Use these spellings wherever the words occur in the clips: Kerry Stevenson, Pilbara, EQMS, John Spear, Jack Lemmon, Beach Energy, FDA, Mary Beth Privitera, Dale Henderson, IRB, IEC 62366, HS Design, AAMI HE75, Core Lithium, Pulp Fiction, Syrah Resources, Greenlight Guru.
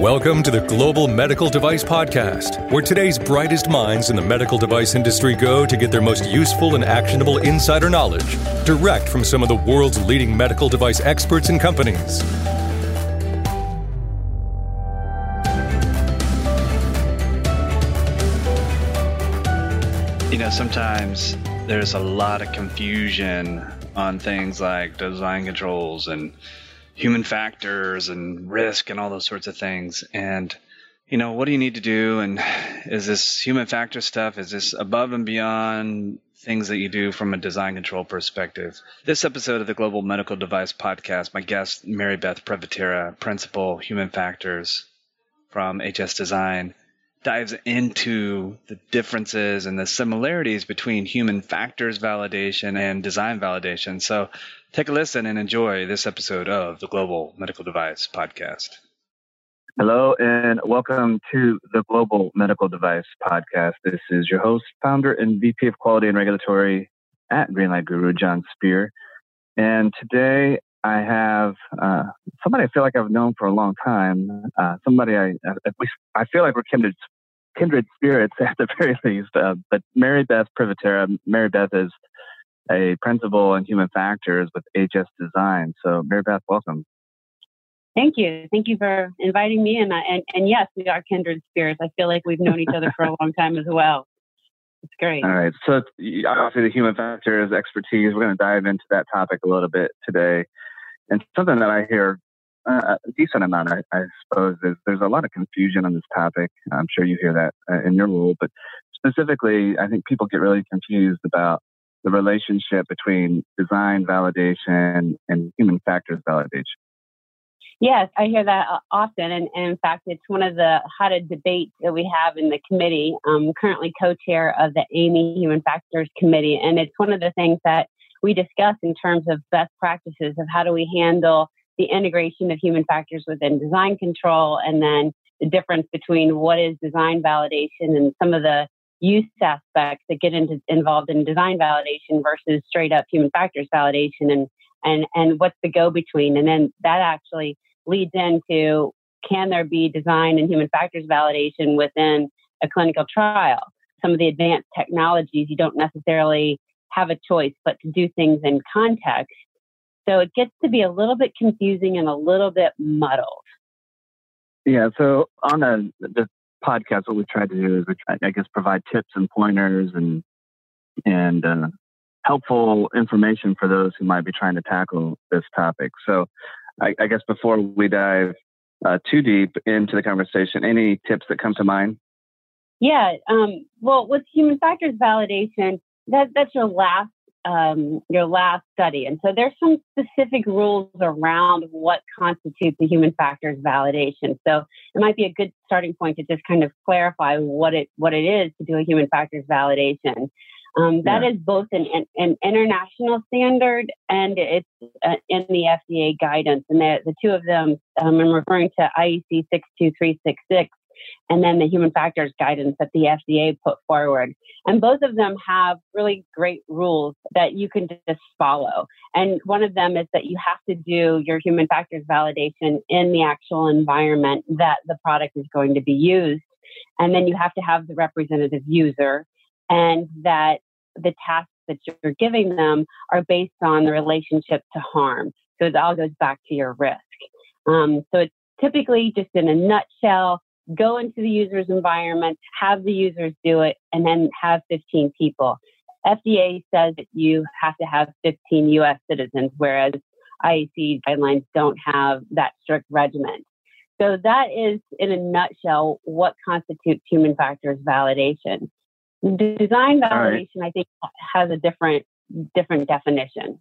Welcome to the Global Medical Device Podcast, where today's brightest minds in the medical device industry go to get their most useful and actionable insider knowledge direct from some of the world's leading medical device experts and companies. You know, sometimes there's a lot of confusion on things like design controls and human factors and risk and all those sorts of things. And, you know, what do you need to do? And is this human factor stuff? Is this above and beyond things that you do from a design control perspective? This episode of the Global Medical Device Podcast, my guest, Mary Beth Privitera, Principal Human Factors from HS Design, dives into the differences and the similarities between human factors validation and design validation. So take a listen and enjoy this episode of the Global Medical Device Podcast. Hello, and welcome to the Global Medical Device Podcast. This is your host, founder, and VP of Quality and Regulatory at Greenlight Guru, John Spear. And today I have somebody I feel like I've known for a long time, somebody I feel like we're kindred spirits at the very least, but Mary Beth Privitera. Mary Beth is a principal in human factors with HS Design. So, Mary Beth, welcome. Thank you. Thank you for inviting me. And yes, we are kindred spirits. I feel like we've known each other for a long time as well. It's great. All right. So, obviously, the human factors expertise, we're going to dive into that topic a little bit today. And something that I hear a decent amount, I suppose, is there's a lot of confusion on this topic. I'm sure you hear that in your role. But specifically, I think people get really confused about the relationship between design validation and human factors validation. Yes, I hear that often. And in fact, it's one of the hottest debates that we have in the committee. I'm currently co-chair of the AAMI Human Factors Committee. And it's one of the things that we discuss in terms of best practices of how do we handle the integration of human factors within design control, and then the difference between what is design validation and some of the use aspects that get involved in design validation versus straight up human factors validation, and what's the go-between. And then that actually leads into, can there be design and human factors validation within a clinical trial? Some of the advanced technologies, you don't necessarily have a choice but to do things in context. So it gets to be a little bit confusing and a little bit muddled. Yeah, so on the podcast, what we try to do is we try, I guess, provide tips and pointers and helpful information for those who might be trying to tackle this topic. So I guess before we dive too deep into the conversation, any tips that come to mind? Yeah, well, with human factors validation, that's your last study. And so there's some specific rules around what constitutes a human factors validation. So it might be a good starting point to just kind of clarify what it is to do a human factors validation. That is both an international standard and it's in the FDA guidance. And the two of them, I'm referring to IEC 62366 and then the human factors guidance that the FDA put forward. And both of them have really great rules that you can just follow. And one of them is that you have to do your human factors validation in the actual environment that the product is going to be used. And then you have to have the representative user, and that the tasks that you're giving them are based on the relationship to harm. So it all goes back to your risk. So it's typically, just in a nutshell, go into the user's environment, have the users do it, and then have 15 people. FDA says that you have to have 15 U.S. citizens, whereas IEC guidelines don't have that strict regimen. So that is, in a nutshell, what constitutes human factors validation. Design validation, right, I think, has a different definition.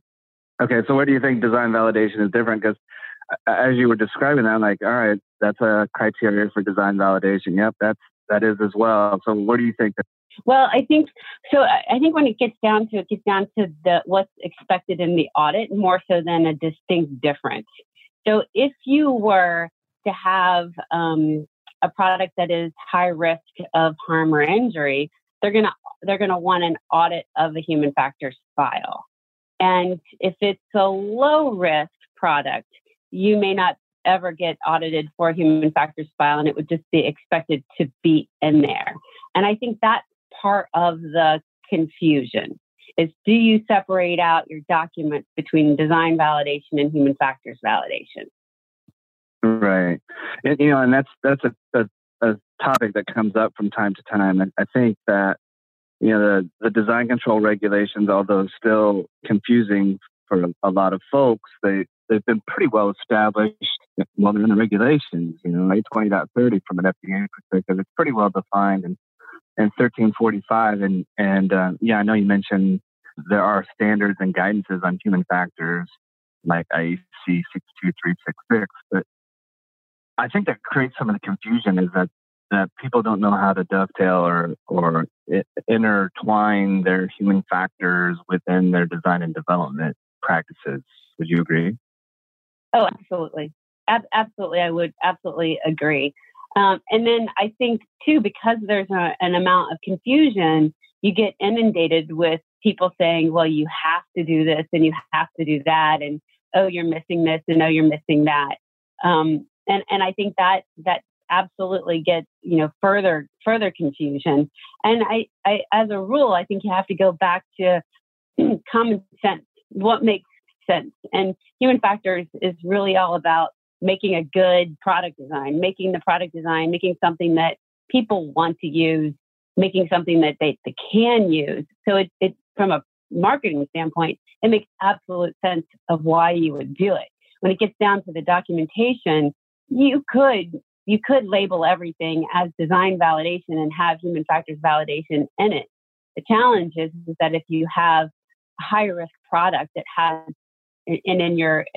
Okay, so where do you think design validation is different? Because as you were describing that, I'm like, all right, that's a criteria for design validation. Yep, that is as well. So what do you think? Well, I think so. I think when it gets down to what's expected in the audit more so than a distinct difference. So if you were to have a product that is high risk of harm or injury, they're gonna want an audit of the human factors file. And if it's a low risk product, you may not ever get audited for a human factors file, and it would just be expected to be in there. And I think that's part of the confusion is, do you separate out your documents between design validation and human factors validation? Right. And, you know, and that's a topic that comes up from time to time. And I think that, you know, the design control regulations, although still confusing for a lot of folks, they've been pretty well established. Well, they're in the regulations, you know, 820.30 from an FDA perspective, it's pretty well defined, and 1345. And I know you mentioned there are standards and guidances on human factors like IEC 62366, but I think that creates some of the confusion is that people don't know how to dovetail or intertwine their human factors within their design and development practices. Would you agree? Oh, absolutely. Absolutely. I would absolutely agree. And then I think, too, because there's an amount of confusion, you get inundated with people saying, well, you have to do this and you have to do that. And, oh, you're missing this and, oh, you're missing that. And I think that absolutely gets, you know, further confusion. And I, as a rule, I think you have to go back to common sense, what makes sense. And human factors is really all about making a good product design, making something that people want to use, making something that they can use. So it from a marketing standpoint, it makes absolute sense of why you would do it. When it gets down to the documentation, you could label everything as design validation and have human factors validation in it. The challenge is that if you have a high risk product that has, and in your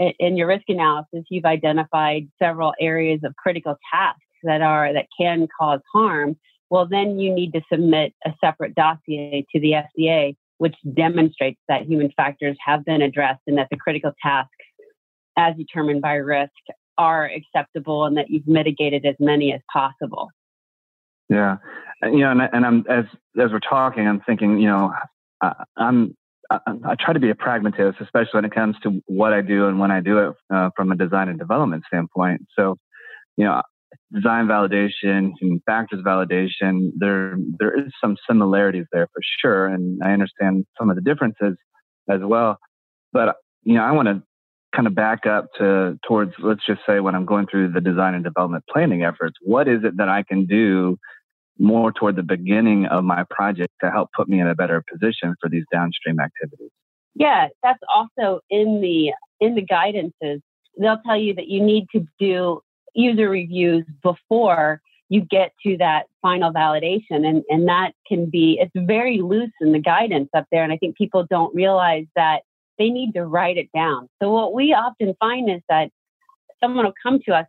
risk analysis, you've identified several areas of critical tasks that can cause harm, well, then you need to submit a separate dossier to the FDA, which demonstrates that human factors have been addressed and that the critical tasks as determined by risk are acceptable and that you've mitigated as many as possible. Yeah. You know, and I'm, as we're talking, I'm thinking, you know, I try to be a pragmatist, especially when it comes to what I do and when I do it from a design and development standpoint. So, you know, design validation, human factors validation, there is some similarities there for sure. And I understand some of the differences as well, but, you know, I want to kind of back up towards, let's just say, when I'm going through the design and development planning efforts, what is it that I can do more toward the beginning of my project to help put me in a better position for these downstream activities? Yeah, that's also in the guidances. They'll tell you that you need to do user reviews before you get to that final validation. And that can be, it's very loose in the guidance up there. And I think people don't realize that they need to write it down. So what we often find is that someone will come to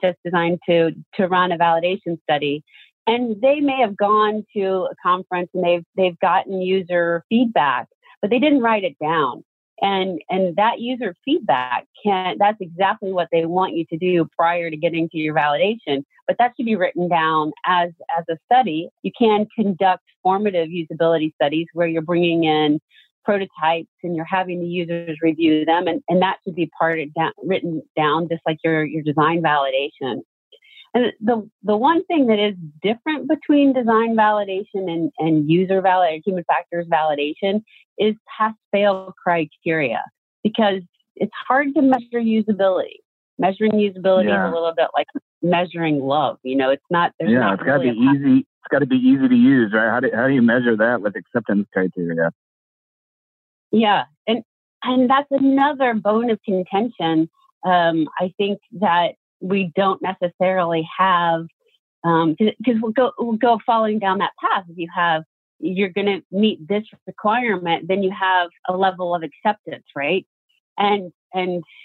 HS Design to run a validation study. And they may have gone to a conference and they've gotten user feedback, but they didn't write it down. And that user feedback that's exactly what they want you to do prior to getting to your validation. But that should be written down as a study. You can conduct formative usability studies where you're bringing in prototypes and you're having the users review them, and that should be written down, just like your design validation. And the one thing that is different between design validation and user validation, human factors validation, is pass-fail criteria, because it's hard to measure usability. Measuring usability is a little bit like measuring love. You know, it's not. There's not it's got to really be easy. It's got to be easy to use, right? How do you measure that with acceptance criteria? Yeah. And that's another bone of contention. I think that we don't necessarily have, because we'll go following down that path. If you're going to meet this requirement, then you have a level of acceptance, right? And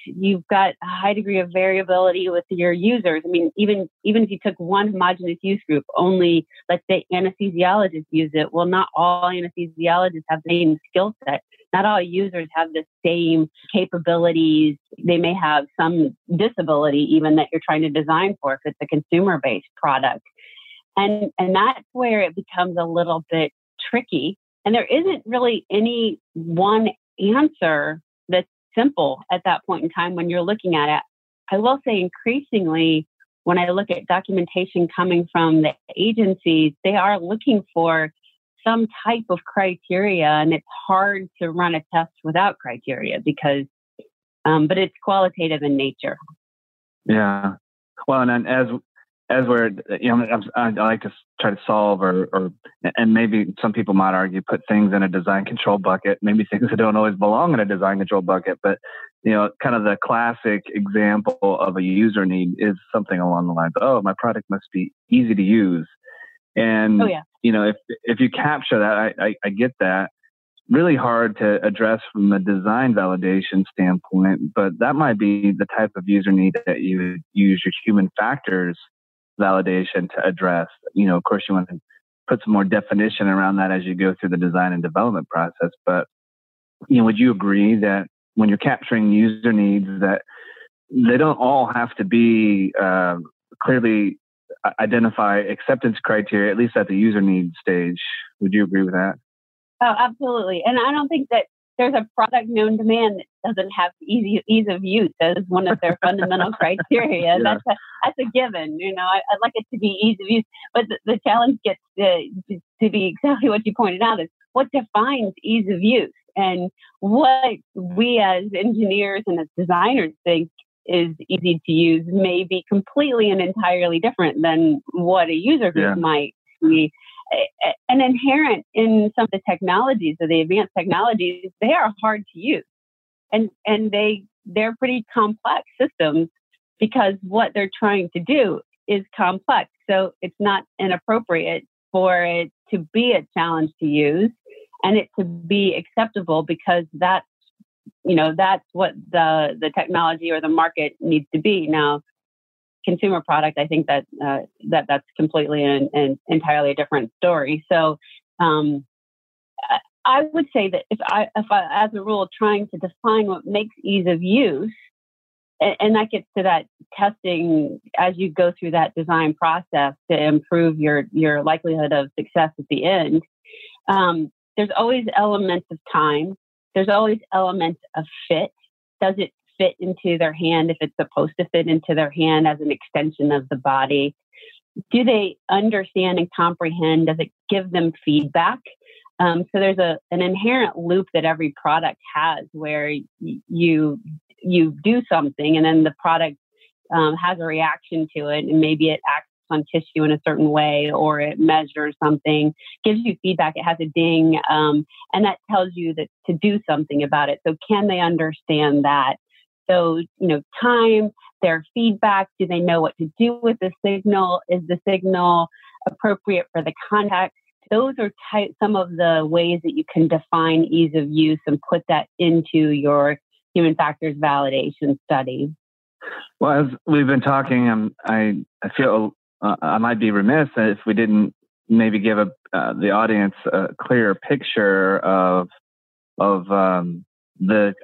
you've got a high degree of variability with your users. I mean, even if you took one homogenous use group, only, let's say, anesthesiologists use it. Well, not all anesthesiologists have the same skill set. Not all users have the same capabilities. They may have some disability even that you're trying to design for if it's a consumer-based product. And that's where it becomes a little bit tricky. And there isn't really any one answer that's simple at that point in time when you're looking at it. I will say increasingly, when I look at documentation coming from the agencies, they are looking for some type of criteria, and it's hard to run a test without criteria because, but it's qualitative in nature. Yeah. Well, and then as we're, you know, I like to try to solve or, and maybe some people might argue, put things in a design control bucket, maybe things that don't always belong in a design control bucket, but, you know, kind of the classic example of a user need is something along the lines of, oh, my product must be easy to use. And, oh, yeah. You know, if you capture that, I get that. Really hard to address from a design validation standpoint, but that might be the type of user need that you would use your human factors validation to address. You know, of course, you want to put some more definition around that as you go through the design and development process. But, you know, would you agree that when you're capturing user needs, that they don't all have to be clearly identify acceptance criteria, at least at the user need stage? Would you agree with that? Oh, absolutely. And I don't think that there's a product known to man that doesn't have ease of use as one of their fundamental criteria. Yeah. That's a given. You know, I'd like it to be ease of use. But the challenge gets to be exactly what you pointed out is what defines ease of use and what we as engineers and as designers think is easy to use may be completely and entirely different than what a user group might be. And inherent in some of the technologies or the advanced technologies, they are hard to use. And they're pretty complex systems because what they're trying to do is complex. So it's not inappropriate for it to be a challenge to use and it to be acceptable because that's, you know, that's what the technology or the market needs to be. Now, consumer product, I think that that's completely and entirely a different story. So I would say that if I, as a rule, trying to define what makes ease of use, and that gets to that testing as you go through that design process to improve your likelihood of success at the end. There's always elements of time. There's always elements of fit. Does it fit into their hand if it's supposed to fit into their hand as an extension of the body? Do they understand and comprehend? Does it give them feedback? So there's an inherent loop that every product has where you do something and then the product has a reaction to it, and maybe it acts on tissue in a certain way, or it measures something, gives you feedback, it has a ding, and that tells you that to do something about it. So can they understand that? So, you know, time, their feedback, do they know what to do with the signal? Is the signal appropriate for the context? Those are some of the ways that you can define ease of use and put that into your human factors validation study. Well, as we've been talking, I feel I might be remiss if we didn't maybe give the audience a clearer picture of the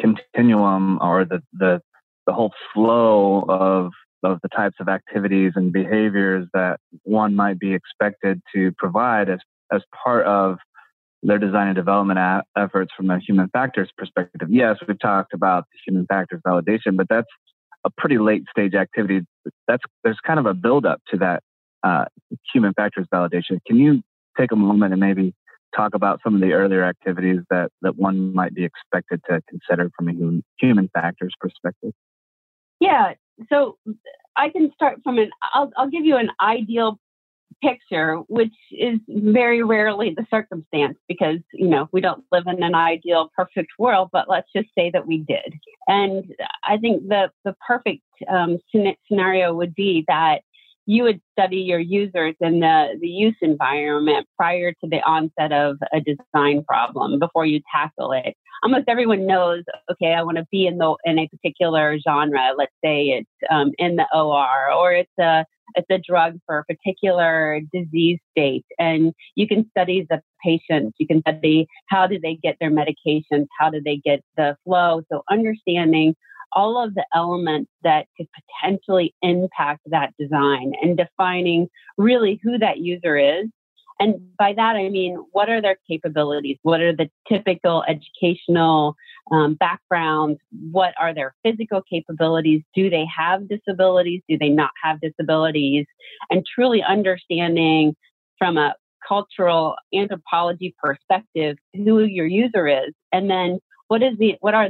continuum or the whole flow of the types of activities and behaviors that one might be expected to provide as part of their design and development efforts from a human factors perspective. Yes, we've talked about the human factors validation, but that's a pretty late stage activity. There's kind of a buildup to that human factors validation. Can you take a moment and maybe talk about some of the earlier activities that one might be expected to consider from a human factors perspective? Yeah, so I can start from I'll give you an ideal picture, which is very rarely the circumstance because, you know, we don't live in an ideal perfect world, but let's just say that we did. And I think the perfect scenario would be that you would study your users in the use environment prior to the onset of a design problem before you tackle it. Almost everyone knows, okay, I want to be in a particular genre. Let's say it's in the OR, or it's a drug for a particular disease state. And you can study the patient. You can study how do they get their medications? How do they get the flow? So understanding all of the elements that could potentially impact that design and defining really who that user is. And by that, I mean, what are their capabilities? What are the typical educational background, what are their physical capabilities, do they have disabilities, do they not have disabilities, and truly understanding from a cultural anthropology perspective who your user is, and then what are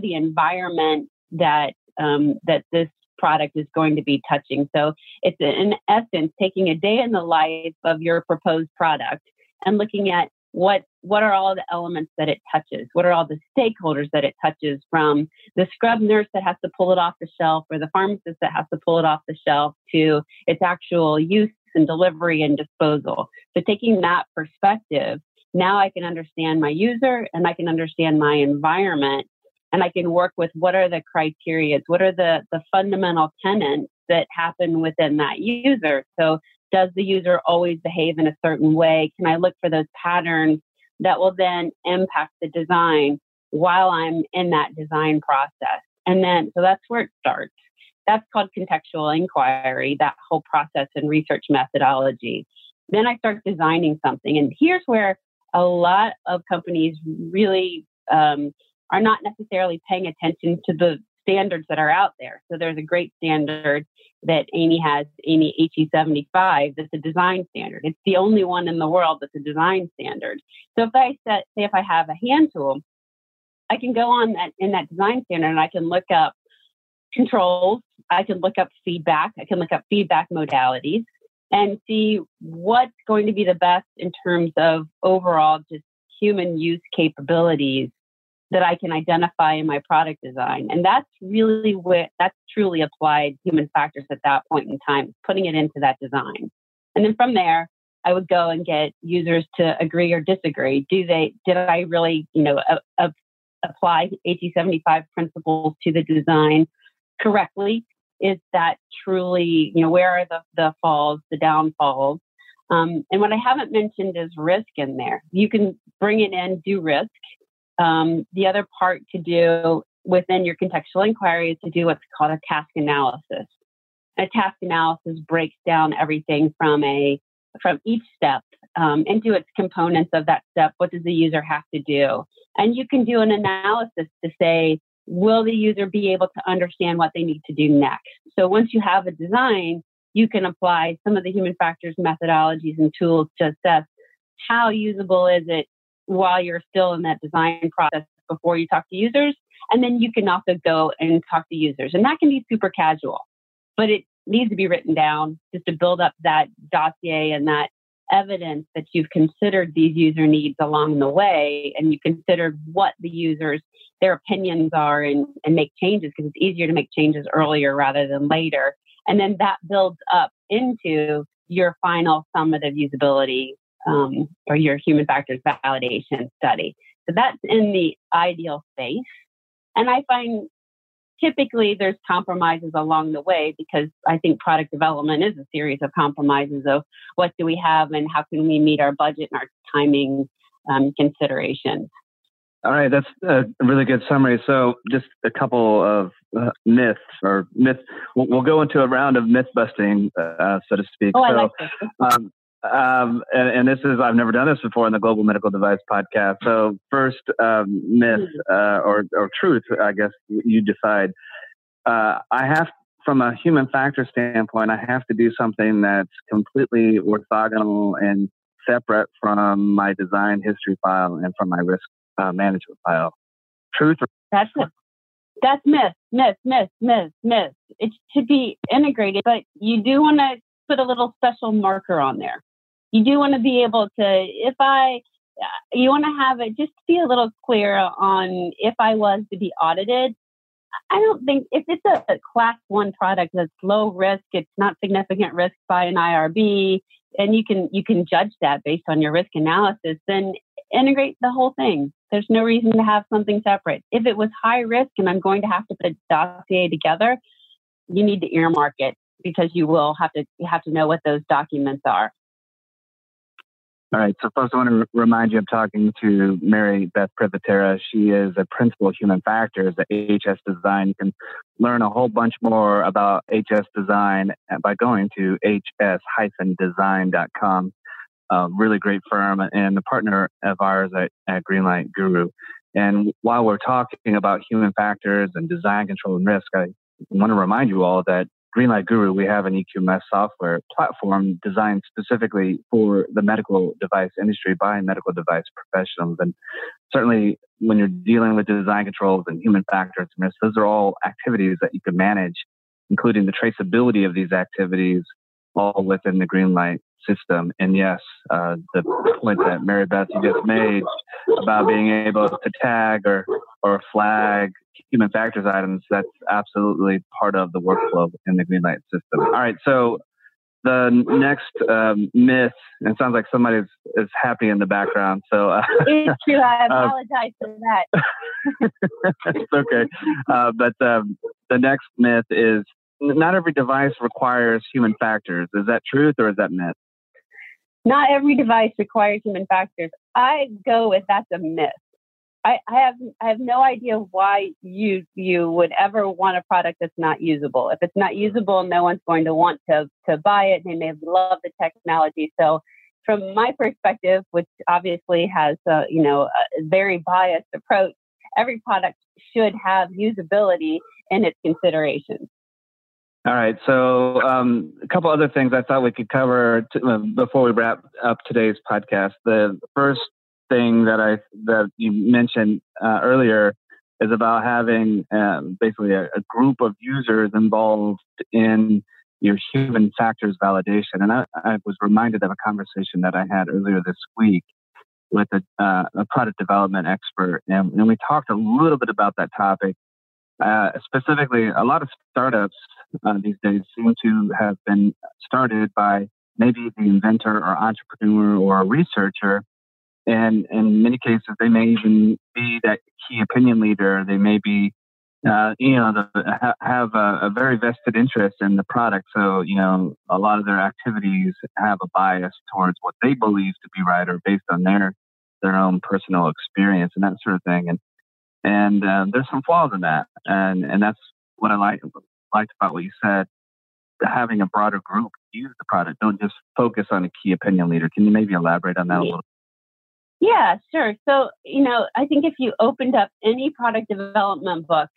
the environments that that this product is going to be touching. So it's in essence taking a day in the life of your proposed product and looking at what are all the elements that it touches? What are all the stakeholders that it touches, from the scrub nurse that has to pull it off the shelf or the pharmacist that has to pull it off the shelf to its actual use and delivery and disposal. So taking that perspective, now I can understand my user and I can understand my environment, and I can work with what are the criteria, what are the fundamental tenets that happen within that user. So does the user always behave in a certain way? Can I look for those patterns that will then impact the design while I'm in that design process? And then, so that's where it starts. That's called contextual inquiry, that whole process and research methodology. Then I start designing something. And here's where a lot of companies really are not necessarily paying attention to the standards that are out there. So there's a great standard that AAMI has, AAMI HE75, that's a design standard. It's the only one in the world that's a design standard. So if I say if I have a hand tool, I can go on that in that design standard and I can look up controls, I can look up feedback, I can look up feedback modalities and see what's going to be the best in terms of overall just human use capabilities that I can identify in my product design. And that's really that's truly applied human factors at that point in time, putting it into that design. And then from there, I would go and get users to agree or disagree. Did I really, apply HE75 principles to the design correctly? Is that truly, where are the falls, the downfalls? And what I haven't mentioned is risk in there. You can bring it in, do risk. The other part to do within your contextual inquiry is to do what's called a task analysis. A task analysis breaks down everything from each step into its components of that step. What does the user have to do? And you can do an analysis to say, will the user be able to understand what they need to do next? So once you have a design, you can apply some of the human factors methodologies and tools to assess how usable is it while you're still in that design process before you talk to users. And then you can also go and talk to users. And that can be super casual, but it needs to be written down just to build up that dossier and that evidence that you've considered these user needs along the way. And you considered what the users, their opinions are and make changes, because it's easier to make changes earlier rather than later. And then that builds up into your final summit of usability or your human factors validation study. So that's in the ideal space. And I find typically there's compromises along the way, because I think product development is a series of compromises of what do we have and how can we meet our budget and our timing considerations. All right, that's a really good summary. So just a couple of myths. We'll go into a round of myth busting, so to speak. Oh, I like this. And this is, I've never done this before in the Global Medical Device Podcast. So first, myth, or truth, I guess you decide. From a human factor standpoint, I have to do something that's completely orthogonal and separate from my design history file and from my risk management file. Truth? That's it. That's myth. It should be integrated, but you do want to put a little special marker on there. You do want to be able to, you want to have it just be a little clear on if I was to be audited. I don't think, if it's a class 1 product that's low risk, it's not significant risk by an IRB, and you can judge that based on your risk analysis, then integrate the whole thing. There's no reason to have something separate. If it was high risk and I'm going to have to put a dossier together, you need to earmark it, because you have to know what those documents are. All right. So first, I want to remind you, I'm talking to Mary Beth Privitera. She is a principal of human factors at HS Design. You can learn a whole bunch more about HS Design by going to hs-design.com. Really great firm and a partner of ours at Greenlight Guru. And while we're talking about human factors and design control and risk, I want to remind you all that Greenlight Guru, we have an EQMS software platform designed specifically for the medical device industry by medical device professionals. And certainly when you're dealing with design controls and human factors and risks, those are all activities that you can manage, including the traceability of these activities, all within the Greenlight system. And yes, the point that Mary Beth you just made about being able to tag or flag human factors items, that's absolutely part of the workflow in the Greenlight system. All right, so the next myth, and it sounds like somebody is happy in the background. So it's true. I apologize for that. It's okay. But the next myth is not every device requires human factors. Is that truth or is that myth? Not every device requires human factors. I go with that's a myth. I have no idea why you would ever want a product that's not usable. If it's not usable, no one's going to want to buy it. They may love the technology. So from my perspective, which obviously has a very biased approach, every product should have usability in its considerations. All right. So a couple other things I thought we could cover before we wrap up today's podcast. The first thing that you mentioned earlier is about having basically a group of users involved in your human factors validation. And I was reminded of a conversation that I had earlier this week with a product development expert. And we talked a little bit about that topic. Specifically, a lot of startups these days seem to have been started by maybe the inventor or entrepreneur or a researcher. And in many cases, they may even be that key opinion leader. They may be, have a very vested interest in the product. So, a lot of their activities have a bias towards what they believe to be right or based on their own personal experience and that sort of thing. And there's some flaws in that. And that's what I liked about what you said, having a broader group use the product. Don't just focus on a key opinion leader. Can you maybe elaborate on that a little? Yeah, sure. So, I think if you opened up any product development book,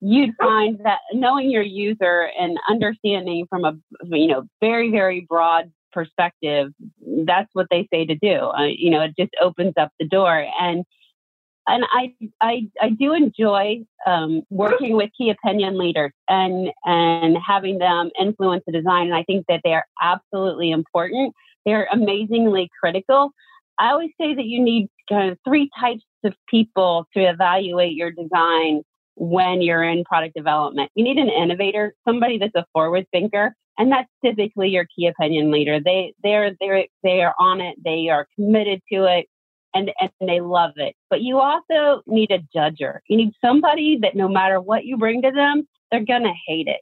you'd find that knowing your user and understanding from a, very, very broad perspective, that's what they say to do. It just opens up the door. And I do enjoy working with key opinion leaders and having them influence the design. And I think that they are absolutely important. They're amazingly critical. I always say that you need kind of three types of people to evaluate your design when you're in product development. You need an innovator, somebody that's a forward thinker, and that's typically your key opinion leader. They are on it, they are committed to it, and they love it. But you also need a judger. You need somebody that no matter what you bring to them, they're gonna hate it.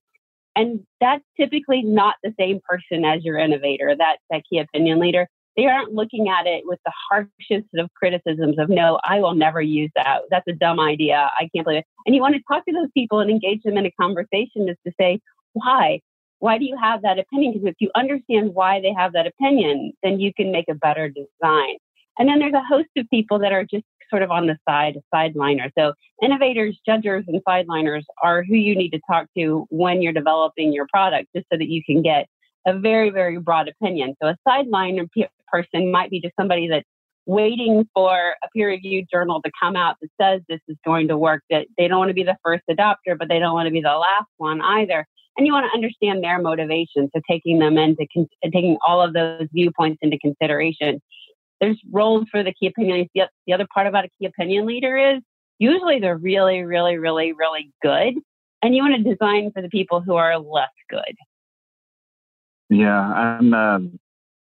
And that's typically not the same person as your innovator, that key opinion leader. They aren't looking at it with the harshest of criticisms of, no, I will never use that. That's a dumb idea. I can't believe it. And you want to talk to those people and engage them in a conversation just to say, why? Why do you have that opinion? Because if you understand why they have that opinion, then you can make a better design. And then there's a host of people that are just sort of on the side, sideliners. So innovators, judgers, and sideliners are who you need to talk to when you're developing your product, just so that you can get a very, very broad opinion. So a sideline person might be just somebody that's waiting for a peer-reviewed journal to come out that says this is going to work, that they don't want to be the first adopter, but they don't want to be the last one either. And you want to understand their motivation. So taking them into taking all of those viewpoints into consideration. There's roles for the key opinion. The other part about a key opinion leader is usually they're really, really, really, really good. And you want to design for the people who are less good. Yeah, I'm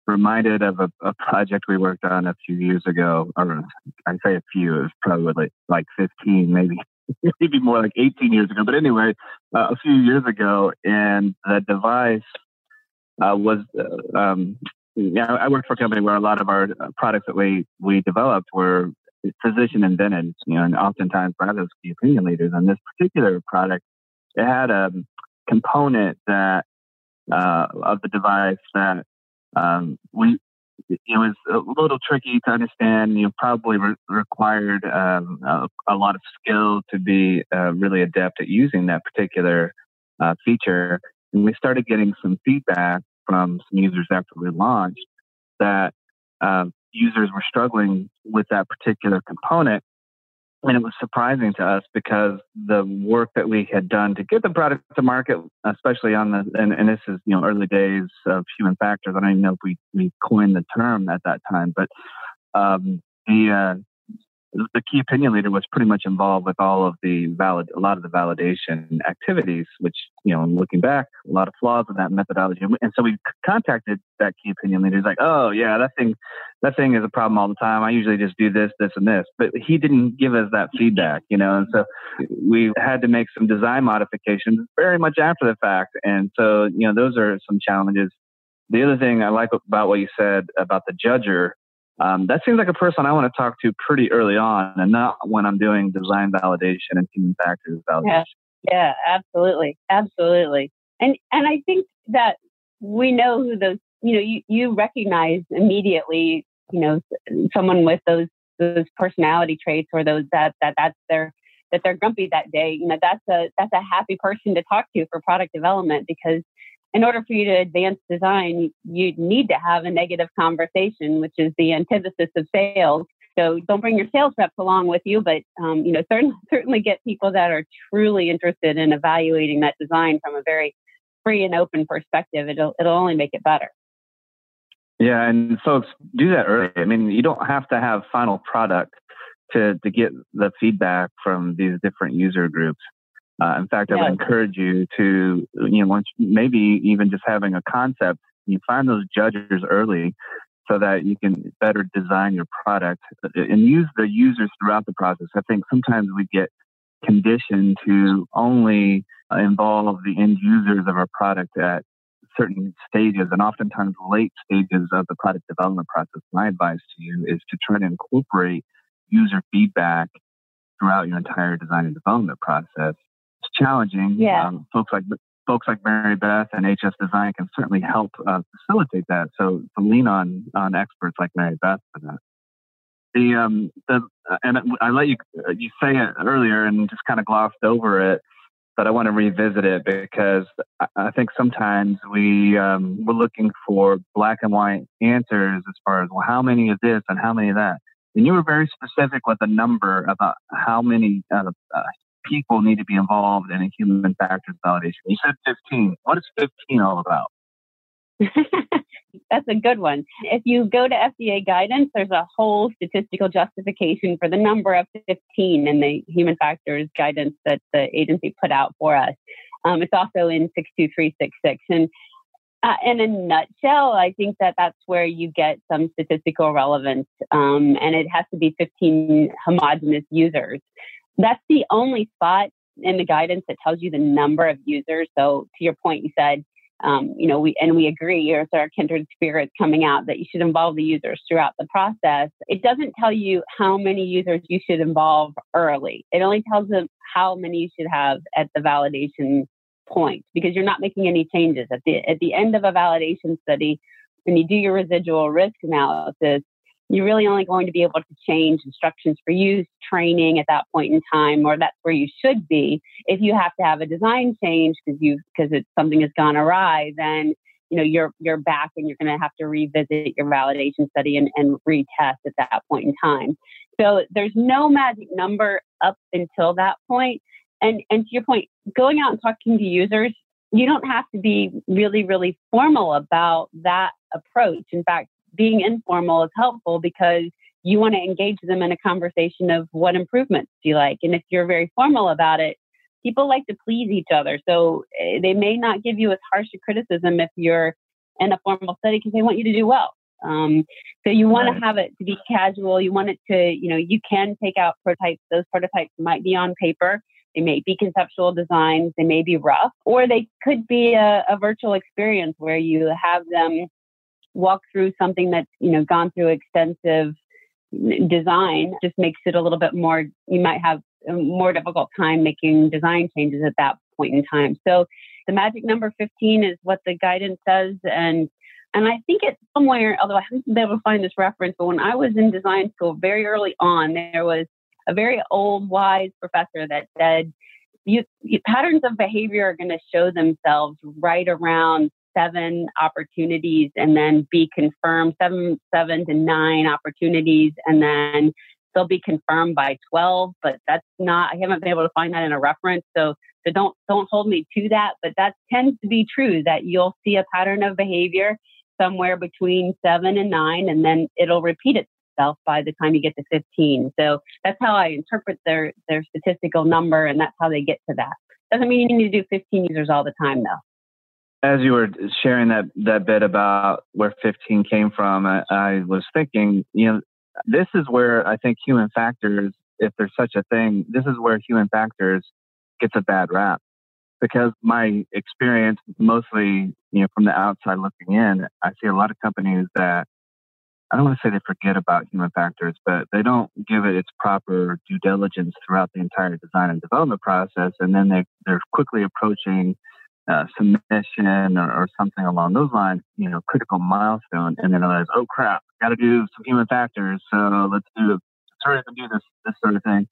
reminded of a project we worked on a few years ago. Or I'd say a few, it was probably like 15, maybe more like 18 years ago. But anyway, a few years ago, and the device was, I worked for a company where a lot of our products that we developed were physician invented, and oftentimes by those key opinion leaders. And this particular product, it had a component that of the device that it was a little tricky to understand. You probably required a lot of skill to be really adept at using that particular feature. And we started getting some feedback from some users after we launched that users were struggling with that particular component. And it was surprising to us because the work that we had done to get the product to market, especially on the, and this is, you know, early days of human factors. I don't even know if we coined the term at that time, but the key opinion leader was pretty much involved with all of the a lot of the validation activities, which, you know, looking back, a lot of flaws in that methodology. And so we contacted that key opinion leader. He's like, oh yeah, that thing is a problem all the time. I usually just do this, this, and this, but he didn't give us that feedback, you know? And so we had to make some design modifications very much after the fact. And so, you know, those are some challenges. The other thing I like about what you said about the judger, that seems like a person I want to talk to pretty early on, and not when I'm doing design validation and human factors validation. Yeah, absolutely. Absolutely. And I think that we know who those, you know, you recognize immediately, you know, someone with those personality traits, or those that's they're grumpy that day. You know, that's a happy person to talk to for product development, because in order for you to advance design, you need to have a negative conversation, which is the antithesis of sales. So don't bring your sales reps along with you, but you know, certainly get people that are truly interested in evaluating that design from a very free and open perspective. It'll only make it better. Yeah, and folks, do that early. I mean, you don't have to have final product to get the feedback from these different user groups. In fact, I would encourage you to, you know, once, maybe even just having a concept, you find those judges early so that you can better design your product and use the users throughout the process. I think sometimes we get conditioned to only involve the end users of our product at certain stages, and oftentimes late stages of the product development process. My advice to you is to try to incorporate user feedback throughout your entire design and development process. Challenging. Yeah. Folks like Mary Beth and HS Design can certainly help facilitate that. So lean on experts like Mary Beth for that. And I let you say it earlier and just kind of glossed over it, but I want to revisit it because I think sometimes we're looking for black and white answers as far as, well, how many of this and how many of that. And you were very specific with a number about how many people need to be involved in a human factors validation. You said 15. What is 15 all about? That's a good one. If you go to FDA guidance, there's a whole statistical justification for the number of 15 in the human factors guidance that the agency put out for us. It's also in 62366. And in a nutshell, I think that's where you get some statistical relevance. And it has to be 15 homogenous users. That's the only spot in the guidance that tells you the number of users. So to your point, you said, you know, we agree, or there are kindred spirits coming out, that you should involve the users throughout the process. It doesn't tell you how many users you should involve early. It only tells them how many you should have at the validation point, because you're not making any changes. At the end of a validation study, when you do your residual risk analysis, you're really only going to be able to change instructions for use, training at that point in time, or that's where you should be. If you have to have a design change because something has gone awry, then you know you're back and you're going to have to revisit your validation study and retest at that point in time. So there's no magic number up until that point. And to your point, going out and talking to users, you don't have to be really, really formal about that approach. In fact, being informal is helpful because you want to engage them in a conversation of what improvements do you like. And if you're very formal about it, people like to please each other. So they may not give you as harsh a criticism if you're in a formal study because they want you to do well. So you want to have it to be casual. You want it to, you know, you can take out prototypes. Those prototypes might be on paper. They may be conceptual designs. They may be rough, or they could be a virtual experience where you have them walk through something that's, you know, gone through extensive design. Just makes it a little bit more, you might have a more difficult time making design changes at that point in time. So the magic number 15 is what the guidance says. And And I think it's somewhere, although I haven't been able to find this reference, but when I was in design school very early on, there was a very old, wise professor that said, patterns of behavior are going to show themselves right around 7 opportunities and then be confirmed, 7 to 9 opportunities, and then they'll be confirmed by 12. But that's not, I haven't been able to find that in a reference. So don't hold me to that. But that tends to be true, that you'll see a pattern of behavior somewhere between 7 and 9, and then it'll repeat itself by the time you get to 15. So that's how I interpret their statistical number, and that's how they get to that. Doesn't mean you need to do 15 users all the time, though. As you were sharing that bit about where 15 came from, I was thinking, this is where I think human factors, if there's such a thing, this is where human factors gets a bad rap. Because my experience, mostly from the outside looking in, I see a lot of companies that, I don't want to say they forget about human factors, but they don't give it its proper due diligence throughout the entire design and development process. And then they're quickly approaching submission or something along those lines, critical milestone, and then I realize, oh crap, got to do some human factors. So let's do this sort of thing.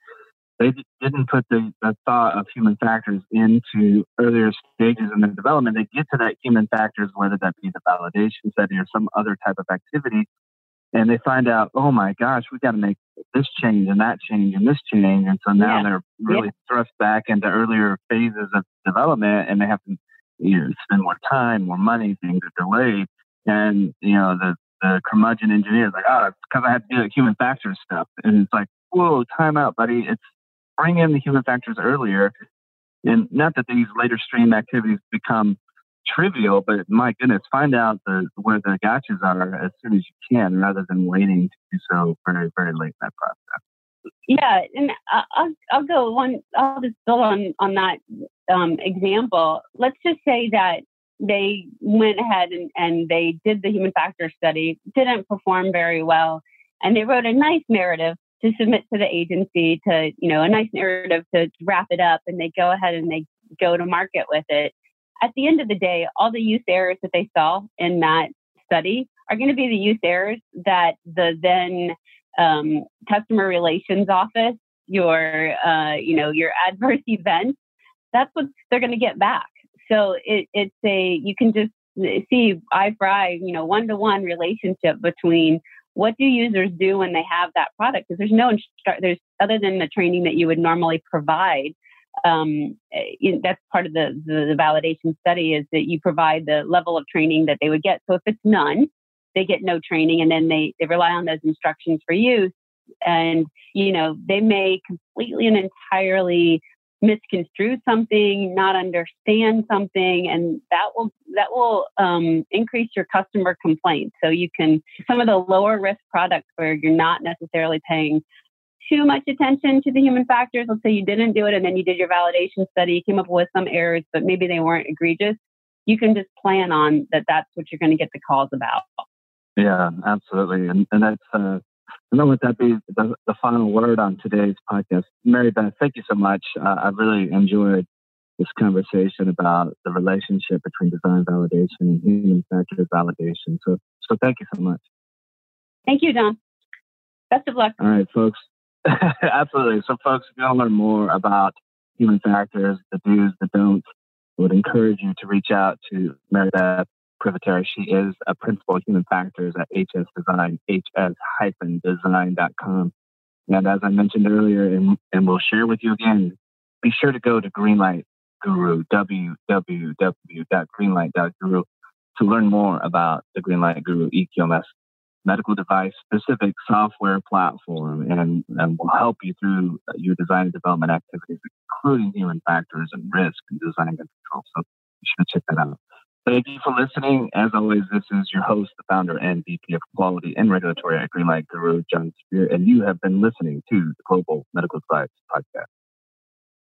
They didn't put the thought of human factors into earlier stages in the development. They get to that human factors, whether that be the validation study or some other type of activity, and they find out, oh my gosh, we got to make this change and that change and this change. And so now they're really thrust back into earlier phases of development, and they have to spend more time, more money, things are delayed. And, the curmudgeon engineer is like, oh, it's because I had to do the human factors stuff. And it's like, whoa, time out, buddy. It's bring in the human factors earlier. And not that these later stream activities become trivial, but my goodness, find out where the gotchas are as soon as you can, rather than waiting to do so very, very late in that process. Yeah, and I'll go one. I'll just build on that example. Let's just say that they went ahead and they did the human factor study, didn't perform very well, and they wrote a nice narrative to submit to the agency to wrap it up, and they go ahead and they go to market with it. At the end of the day, all the use errors that they saw in that study are going to be the use errors that the then customer relations office, your adverse events, that's what they're going to get back. So you can just see eye for eye, one-to-one relationship between what do users do when they have that product, because there's other than the training that you would normally provide. That's part of the validation study, is that you provide the level of training that they would get. So if it's none, they get no training, and then they rely on those instructions for use. And, they may completely and entirely misconstrue something, not understand something, and that will increase your customer complaints. So some of the lower risk products where you're not necessarily paying too much attention to the human factors. Let's say you didn't do it, and then you did your validation study, you came up with some errors, but maybe they weren't egregious. You can just plan on that. That's what you're going to get the calls about. Yeah, absolutely. And that's, I don't let that be the final word on today's podcast. Mary Beth, thank you so much. I really enjoyed this conversation about the relationship between design validation and human factors validation. So thank you so much. Thank you, Don. Best of luck. All right, folks. Absolutely. So folks, if you want to learn more about human factors, the do's, the don'ts, I would encourage you to reach out to Mary Beth Privitera. She is a principal of human factors at HS Design, hs-design.com. And as I mentioned earlier, and we'll share with you again, be sure to go to Greenlight Guru, www.greenlight.guru, to learn more about the Greenlight Guru EQMS medical device specific software platform, and will help you through your design and development activities, including human factors and risk and design and control. So you should check that out. Thank you for listening. As always, this is your host, the founder and VP of Quality and Regulatory at Greenlight Guru, John Spear, and you have been listening to the Global Medical Device Podcast.